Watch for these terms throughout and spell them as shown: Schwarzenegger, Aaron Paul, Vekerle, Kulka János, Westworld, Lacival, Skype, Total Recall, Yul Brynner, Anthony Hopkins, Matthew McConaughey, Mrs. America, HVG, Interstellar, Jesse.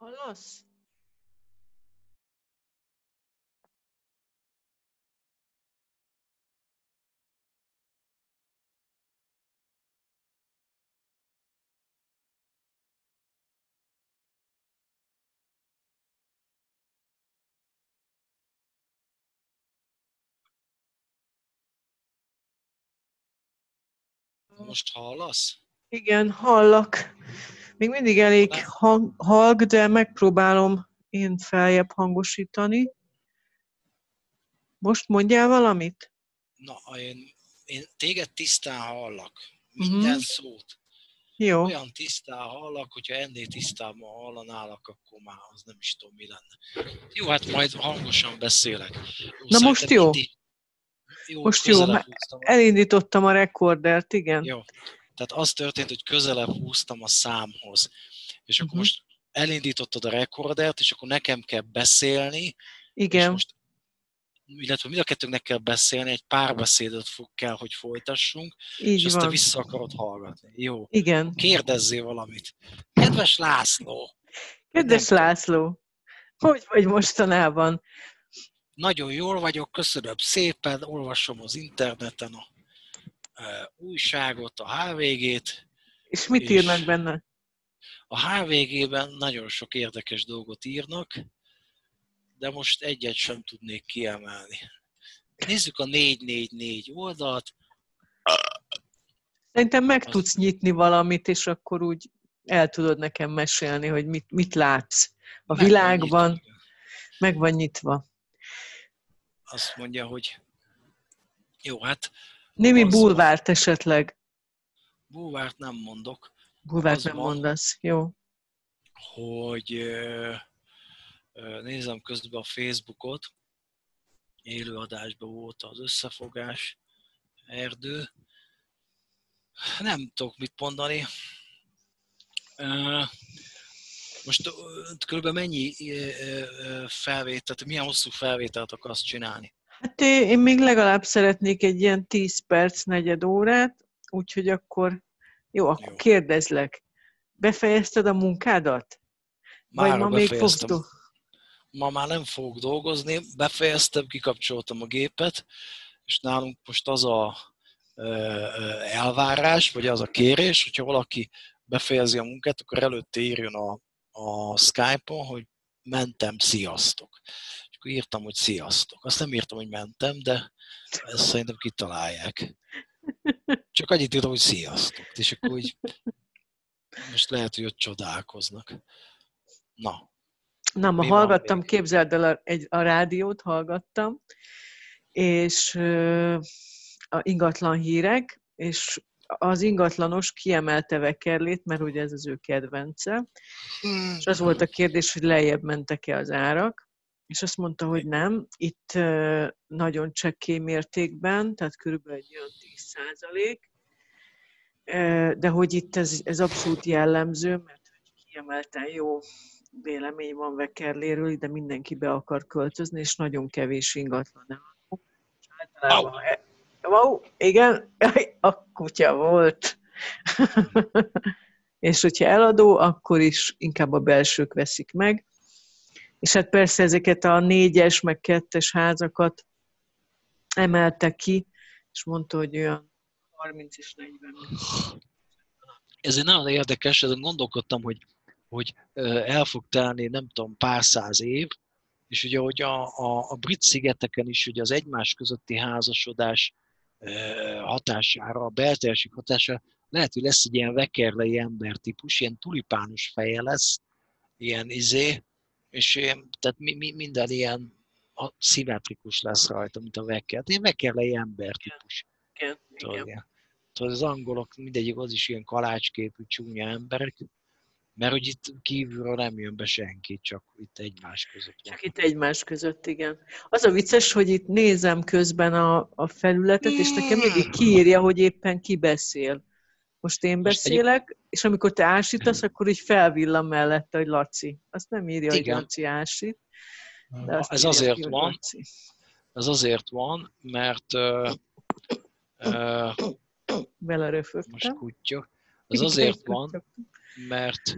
Olasz? Most hallasz? Igen, hallak. Még mindig elég halk, de megpróbálom én feljebb hangosítani. Most mondjál valamit? Na, én téged tisztán hallak. Minden szót. Jó. Olyan tisztán hallak, hogyha ennél tisztában hallanálak, akkor már az nem is tudom, mi lenne. Jó, hát majd hangosan beszélek. Jó, na most jó. Jó, most jó, elindítottam a rekordert, igen. Jó, tehát az történt, hogy közelebb húztam a számhoz. És akkor most elindítottad a rekordert, és akkor nekem kell beszélni. Igen. Most, illetve mind a kettőnknek kell beszélni, egy párbeszédet kell, hogy folytassunk. Így és van. Azt te vissza akarod hallgatni. Jó. Igen. Kérdezzél valamit. Kedves László! Kedves László! Hogy vagy mostanában? Nagyon jól vagyok, köszönöm szépen, olvasom az interneten a újságot, a HVG-t. És mit írnak benne? A HVG-ben nagyon sok érdekes dolgot írnak, de most egyet sem tudnék kiemelni. Nézzük a 444 oldalt. Szerintem meg tudsz nyitni valamit, és akkor úgy el tudod nekem mesélni, hogy mit látsz a világban. Meg van nyitva. Azt mondja, hogy jó, hát... Némi bulvárt esetleg. Bulvárt nem mondok. Bulvárt nem mondasz, jó. Hogy nézem közben a Facebookot, élőadásban volt az összefogás, erdő. Nem tudok mit mondani. Most körülbelül mennyi felvételt, milyen hosszú felvételt akarsz csinálni? Hát én még legalább szeretnék egy ilyen 10 perc, negyed órát, úgyhogy akkor jó, akkor kérdezlek. Befejezted a munkádat? Vagy ma még fogsz dolgozni? Ma már nem fogok dolgozni, befejeztem, kikapcsoltam a gépet, és nálunk most az a elvárás, vagy az a kérés, hogyha valaki befejezi a munkát, akkor előtte írjon a Skype-on, hogy mentem, sziasztok. És akkor írtam, hogy sziasztok. Azt nem írtam, hogy mentem, de ezt szerintem kitalálják. Csak annyit írtam, hogy sziasztok. És akkor úgy most lehet, hogy ott csodálkoznak. Na. Na, ma hallgattam, képzeld el a rádiót, hallgattam, és a ingatlan hírek, és az ingatlanos kiemelte Vekerlét, mert ugye ez az ő kedvence. És az volt a kérdés, hogy lejjebb mentek-e az árak, és azt mondta, hogy nem. Itt nagyon csekély mértékben, tehát körülbelül egy olyan 10%, de hogy itt ez abszolút jellemző, mert kiemelten jó vélemény van Vekerléről, de mindenki be akar költözni, és nagyon kevés ingatlan áll. És általában... Wow, igen, a kutya volt. És hogyha eladó, akkor is inkább a belsők veszik meg. És hát persze ezeket a 4-es, meg 2-es házakat emelte ki, és mondta, hogy olyan 30 és 40. Ez egy nagyon érdekes, ezen gondolkodtam, hogy el fog telni, nem tudom, pár száz év, és ugye, hogy a brit szigeteken is ugye az egymás közötti házasodás hatására, a belteljeség hatására lehet, hogy lesz egy ilyen vekerlei embertípus, ilyen tulipános feje lesz, ilyen és tehát minden ilyen szimmetrikus lesz rajta, mint a veker. Ilyen vekerlei embertípus. Igen. Tehát az angolok mindegyik az is ilyen kalácsképű csúnya emberek, mert hogy itt kívülről nem jön be senki, csak itt egymás között. Csak itt egymás között, igen. Az a vicces, hogy itt nézem közben a felületet, és nekem mindig kiírja, hogy éppen ki beszél. Most én beszélek, és amikor te ásítasz, akkor így felvillam mellette, hogy Laci. Azt nem írja, igen, hogy Laci ásít. Ez azért ki, van. Laci. Ez azért van, mert... Beleröfögtem. Most kutya. Ez azért van, mert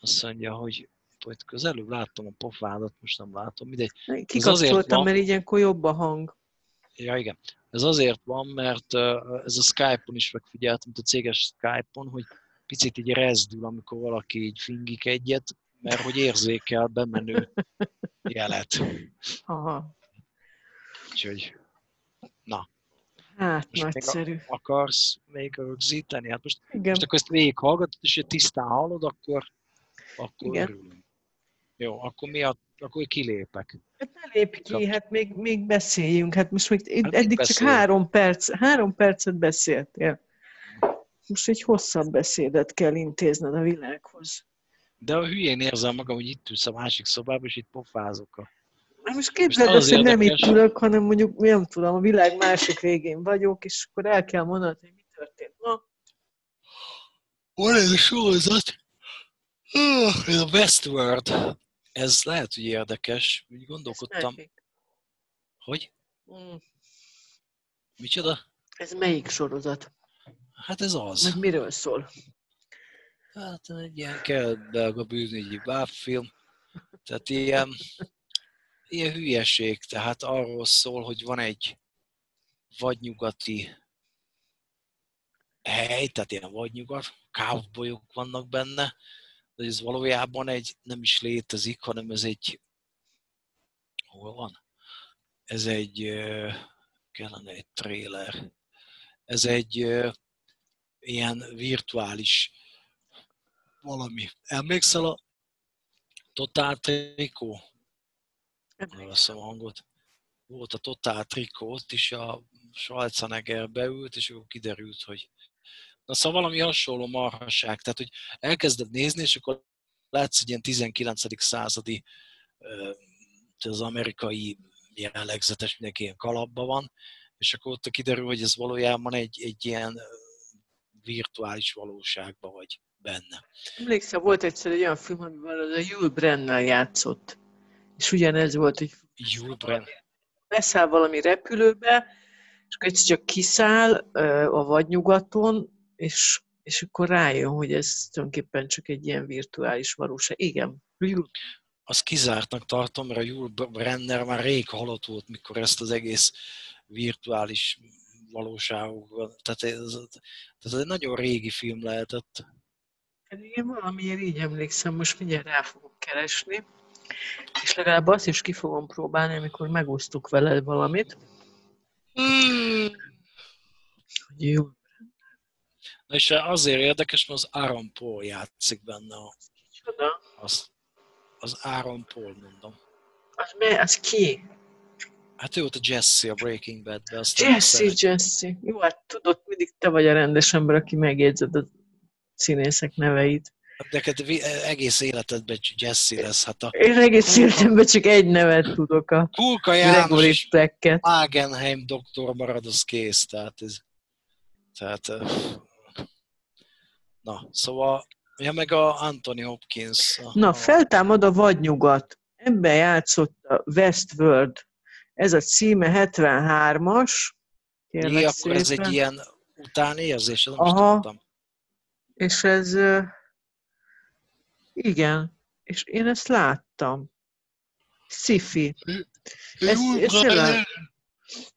azt mondja, hogy vagy közelőbb láttam a pofádat, most nem látom, mindegy. Kikapcsoltam, mert ilyenkor jobb a hang. Ja, igen. Ez azért van, mert ez a Skype-on is megfigyeltem, mint a céges Skype-on, hogy picit így rezdül, amikor valaki így fingik egyet, mert hogy érzékel bemenő jelet. Aha. Úgyhogy, na. Hát, most nagyszerű. Akarsz még rögzíteni? Hát most akkor ezt végighallgatod, és ha tisztán hallod, akkor örülünk. Jó, akkor akkor kilépek. Hát ne lépj ki, hát még beszéljünk. Hát most még hát eddig csak 3 percet beszéltél. Most egy hosszabb beszédet kell intézned a világhoz. De a hülyén érzem magam, hogy itt ülsz a másik szobában, és itt pofázok a... Most képzeld azt, hogy nem itt ülök, hanem mondjuk, nem tudom, a világ másik végén vagyok, és akkor el kell mondanod, hogy mi történt ma. Van ez a sorozat? Ez a Westworld. Ez lehet, hogy érdekes. Úgy gondolkodtam. Hogy? Micsoda? Ez melyik sorozat? Hát ez az. Meg miről szól? Hát egy ilyen belga bűnügyi bábfilm. Tehát ilyen hülyeség, tehát arról szól, hogy van egy vadnyugati hely, tehát ilyen vadnyugat, cowboyok vannak benne, de ez valójában nem is létezik, hanem ez egy, hol van? Ez egy, kellene egy trailer, ez egy ilyen virtuális valami. Emlékszel a Total Recall? Válaszom a hangot. Volt a Total Recall, ott is a Schwarzenegger beült, és akkor kiderült, hogy... Na szóval valami hasonló marhaság. Tehát, hogy elkezded nézni, és akkor látsz, hogy ilyen 19. századi az amerikai jellegzetes, mindenki ilyen kalapban van, és akkor ott kiderül, hogy ez valójában egy ilyen virtuális valóságban vagy benne. Emlékszel, volt egyszer egy olyan film, amivel az a Yul Brynner játszott. És ugyanez volt, hogy beszáll valami repülőbe, és akkor egyszer csak kiszáll a vadnyugaton, és akkor rájön, hogy ez tulajdonképpen csak egy ilyen virtuális valóság. Igen. Azt kizártnak tartom, mert a Yul Brynner már rég halott volt, mikor ezt az egész virtuális valóságokban, tehát ez egy nagyon régi film lehetett. Igen, valamiért így emlékszem, most mindjárt rá fogok keresni. És legalább azt is ki fogom próbálni, amikor megosztuk veled valamit. Jó. Na és azért érdekes, mert az Aaron Paul játszik benne. Az Aaron Paul, mondom. Az ki? Hát ő volt a Jesse a Breaking Bad-ben. Jesse. Jó, hát tudod, mindig te vagy a rendes ember, aki megjegyzed a színészek neveit. Neked egész életedben Jesse lesz. Hát én egész életemben csak egy nevet tudok. A Kulka János és Maggenheim doktor marad, az kész. Tehát, na, szóval, ja meg a Anthony Hopkins. Feltámad a vadnyugat. Ebben játszott a Westworld. Ez a címe 73-as. Kérlek szépen. Ez egy ilyen utánérzés, nem is tudtam. És ez... Igen, és én ezt láttam. Sci-fi. Ez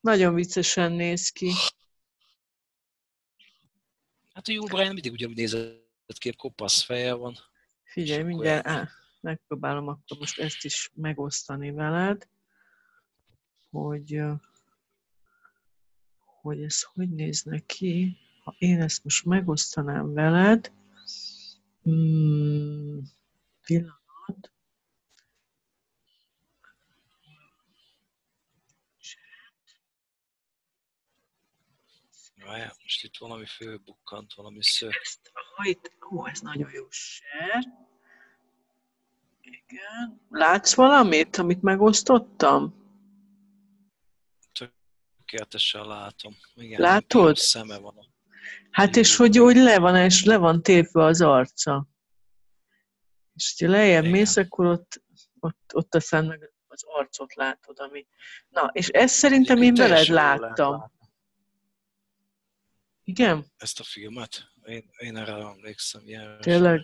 nagyon viccesen néz ki. Hát a Yul Brynner mindig ugyanúgy nézett ki, kopasz feje van. Figyelj, mindjárt megpróbálom akkor most ezt is megosztani veled, hogy ez hogy nézne ki. Ha én ezt most megosztanám veled, pillanat. Jaj, most itt valami fölbukkant, valami ször. Ez nagyon jó ser. Igen. Látsz valamit, amit megosztottam? Tökéletesen látom. Igen, látod? Szeme van. Hát és hogy le van tépve az arca. És hogyha lejjebb mész, akkor ott aztán meg az arcot látod, ami... Na, és ezt szerintem én veled láttam. Igen? Ezt a filmet? Én erre emlékszem. Tényleg?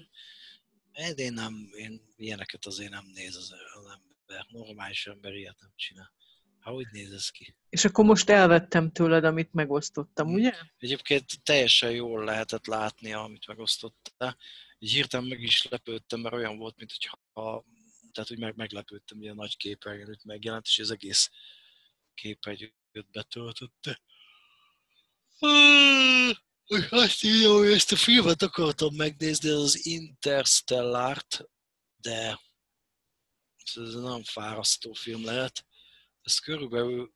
Ilyeneket azért nem néz az ember. Normális ember ilyet nem csinál. Ha úgy néz ez ki. És akkor most elvettem tőled, amit megosztottam, ugye? Egyébként teljesen jól lehetett látni, amit megosztottál. Így hirtelen meg is lepődtem, mert olyan volt, mint hogyha, tehát úgy meglepődtem, hogy a nagy képernyőn megjelent, és az egész képernyőt betöltötte. Azt írja, hogy ezt a filmet akartam megnézni, az Interstellart, de ez nagyon fárasztó film lehet. Ez körülbelül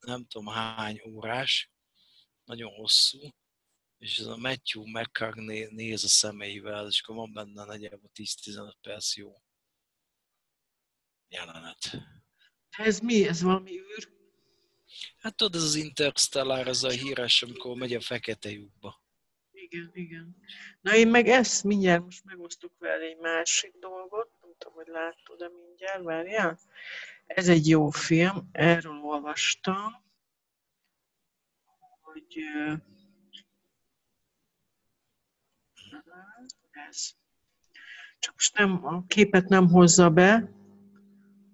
nem tudom hány órás, nagyon hosszú, és ez a Matthew McConaughey néz a szemeivel, és akkor van benne nagyjából 10-15 perc jó jelenet. Ez mi? Ez valami űr? Hát tudod, ez az Interstellar, ez a híres, amikor megy a fekete lyukba. Igen, igen. Na én meg ezt mindjárt most megosztok vele egy másik dolgot, nem tudom, hogy látod, de mindjárt, várjál. Ez egy jó film, erről olvastam, hogy ez. Csak most nem, a képet nem hozza be,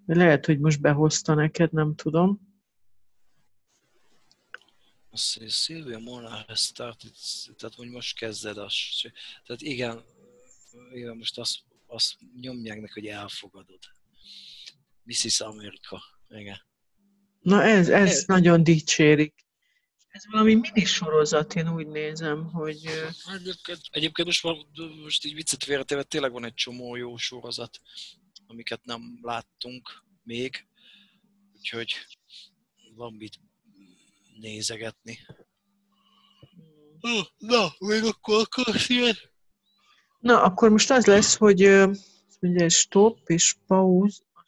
lehet, hogy most behozta neked, nem tudom. Azt hiszem, Szilvia Molnár has started, tehát hogy most kezded azt. Tehát igen, igen, most azt nyomják neki, hogy elfogadod. Mrs. America, igen. Na ez nagyon dicsérik. Ez valami minisorozat, én úgy nézem, hogy... Egyébként most így viccet félretéve, tényleg van egy csomó jó sorozat, amiket nem láttunk még, úgyhogy van mit nézegetni. Na, még akkor akarsz ilyen? Na, akkor most az lesz, hogy ugye stop és pauz,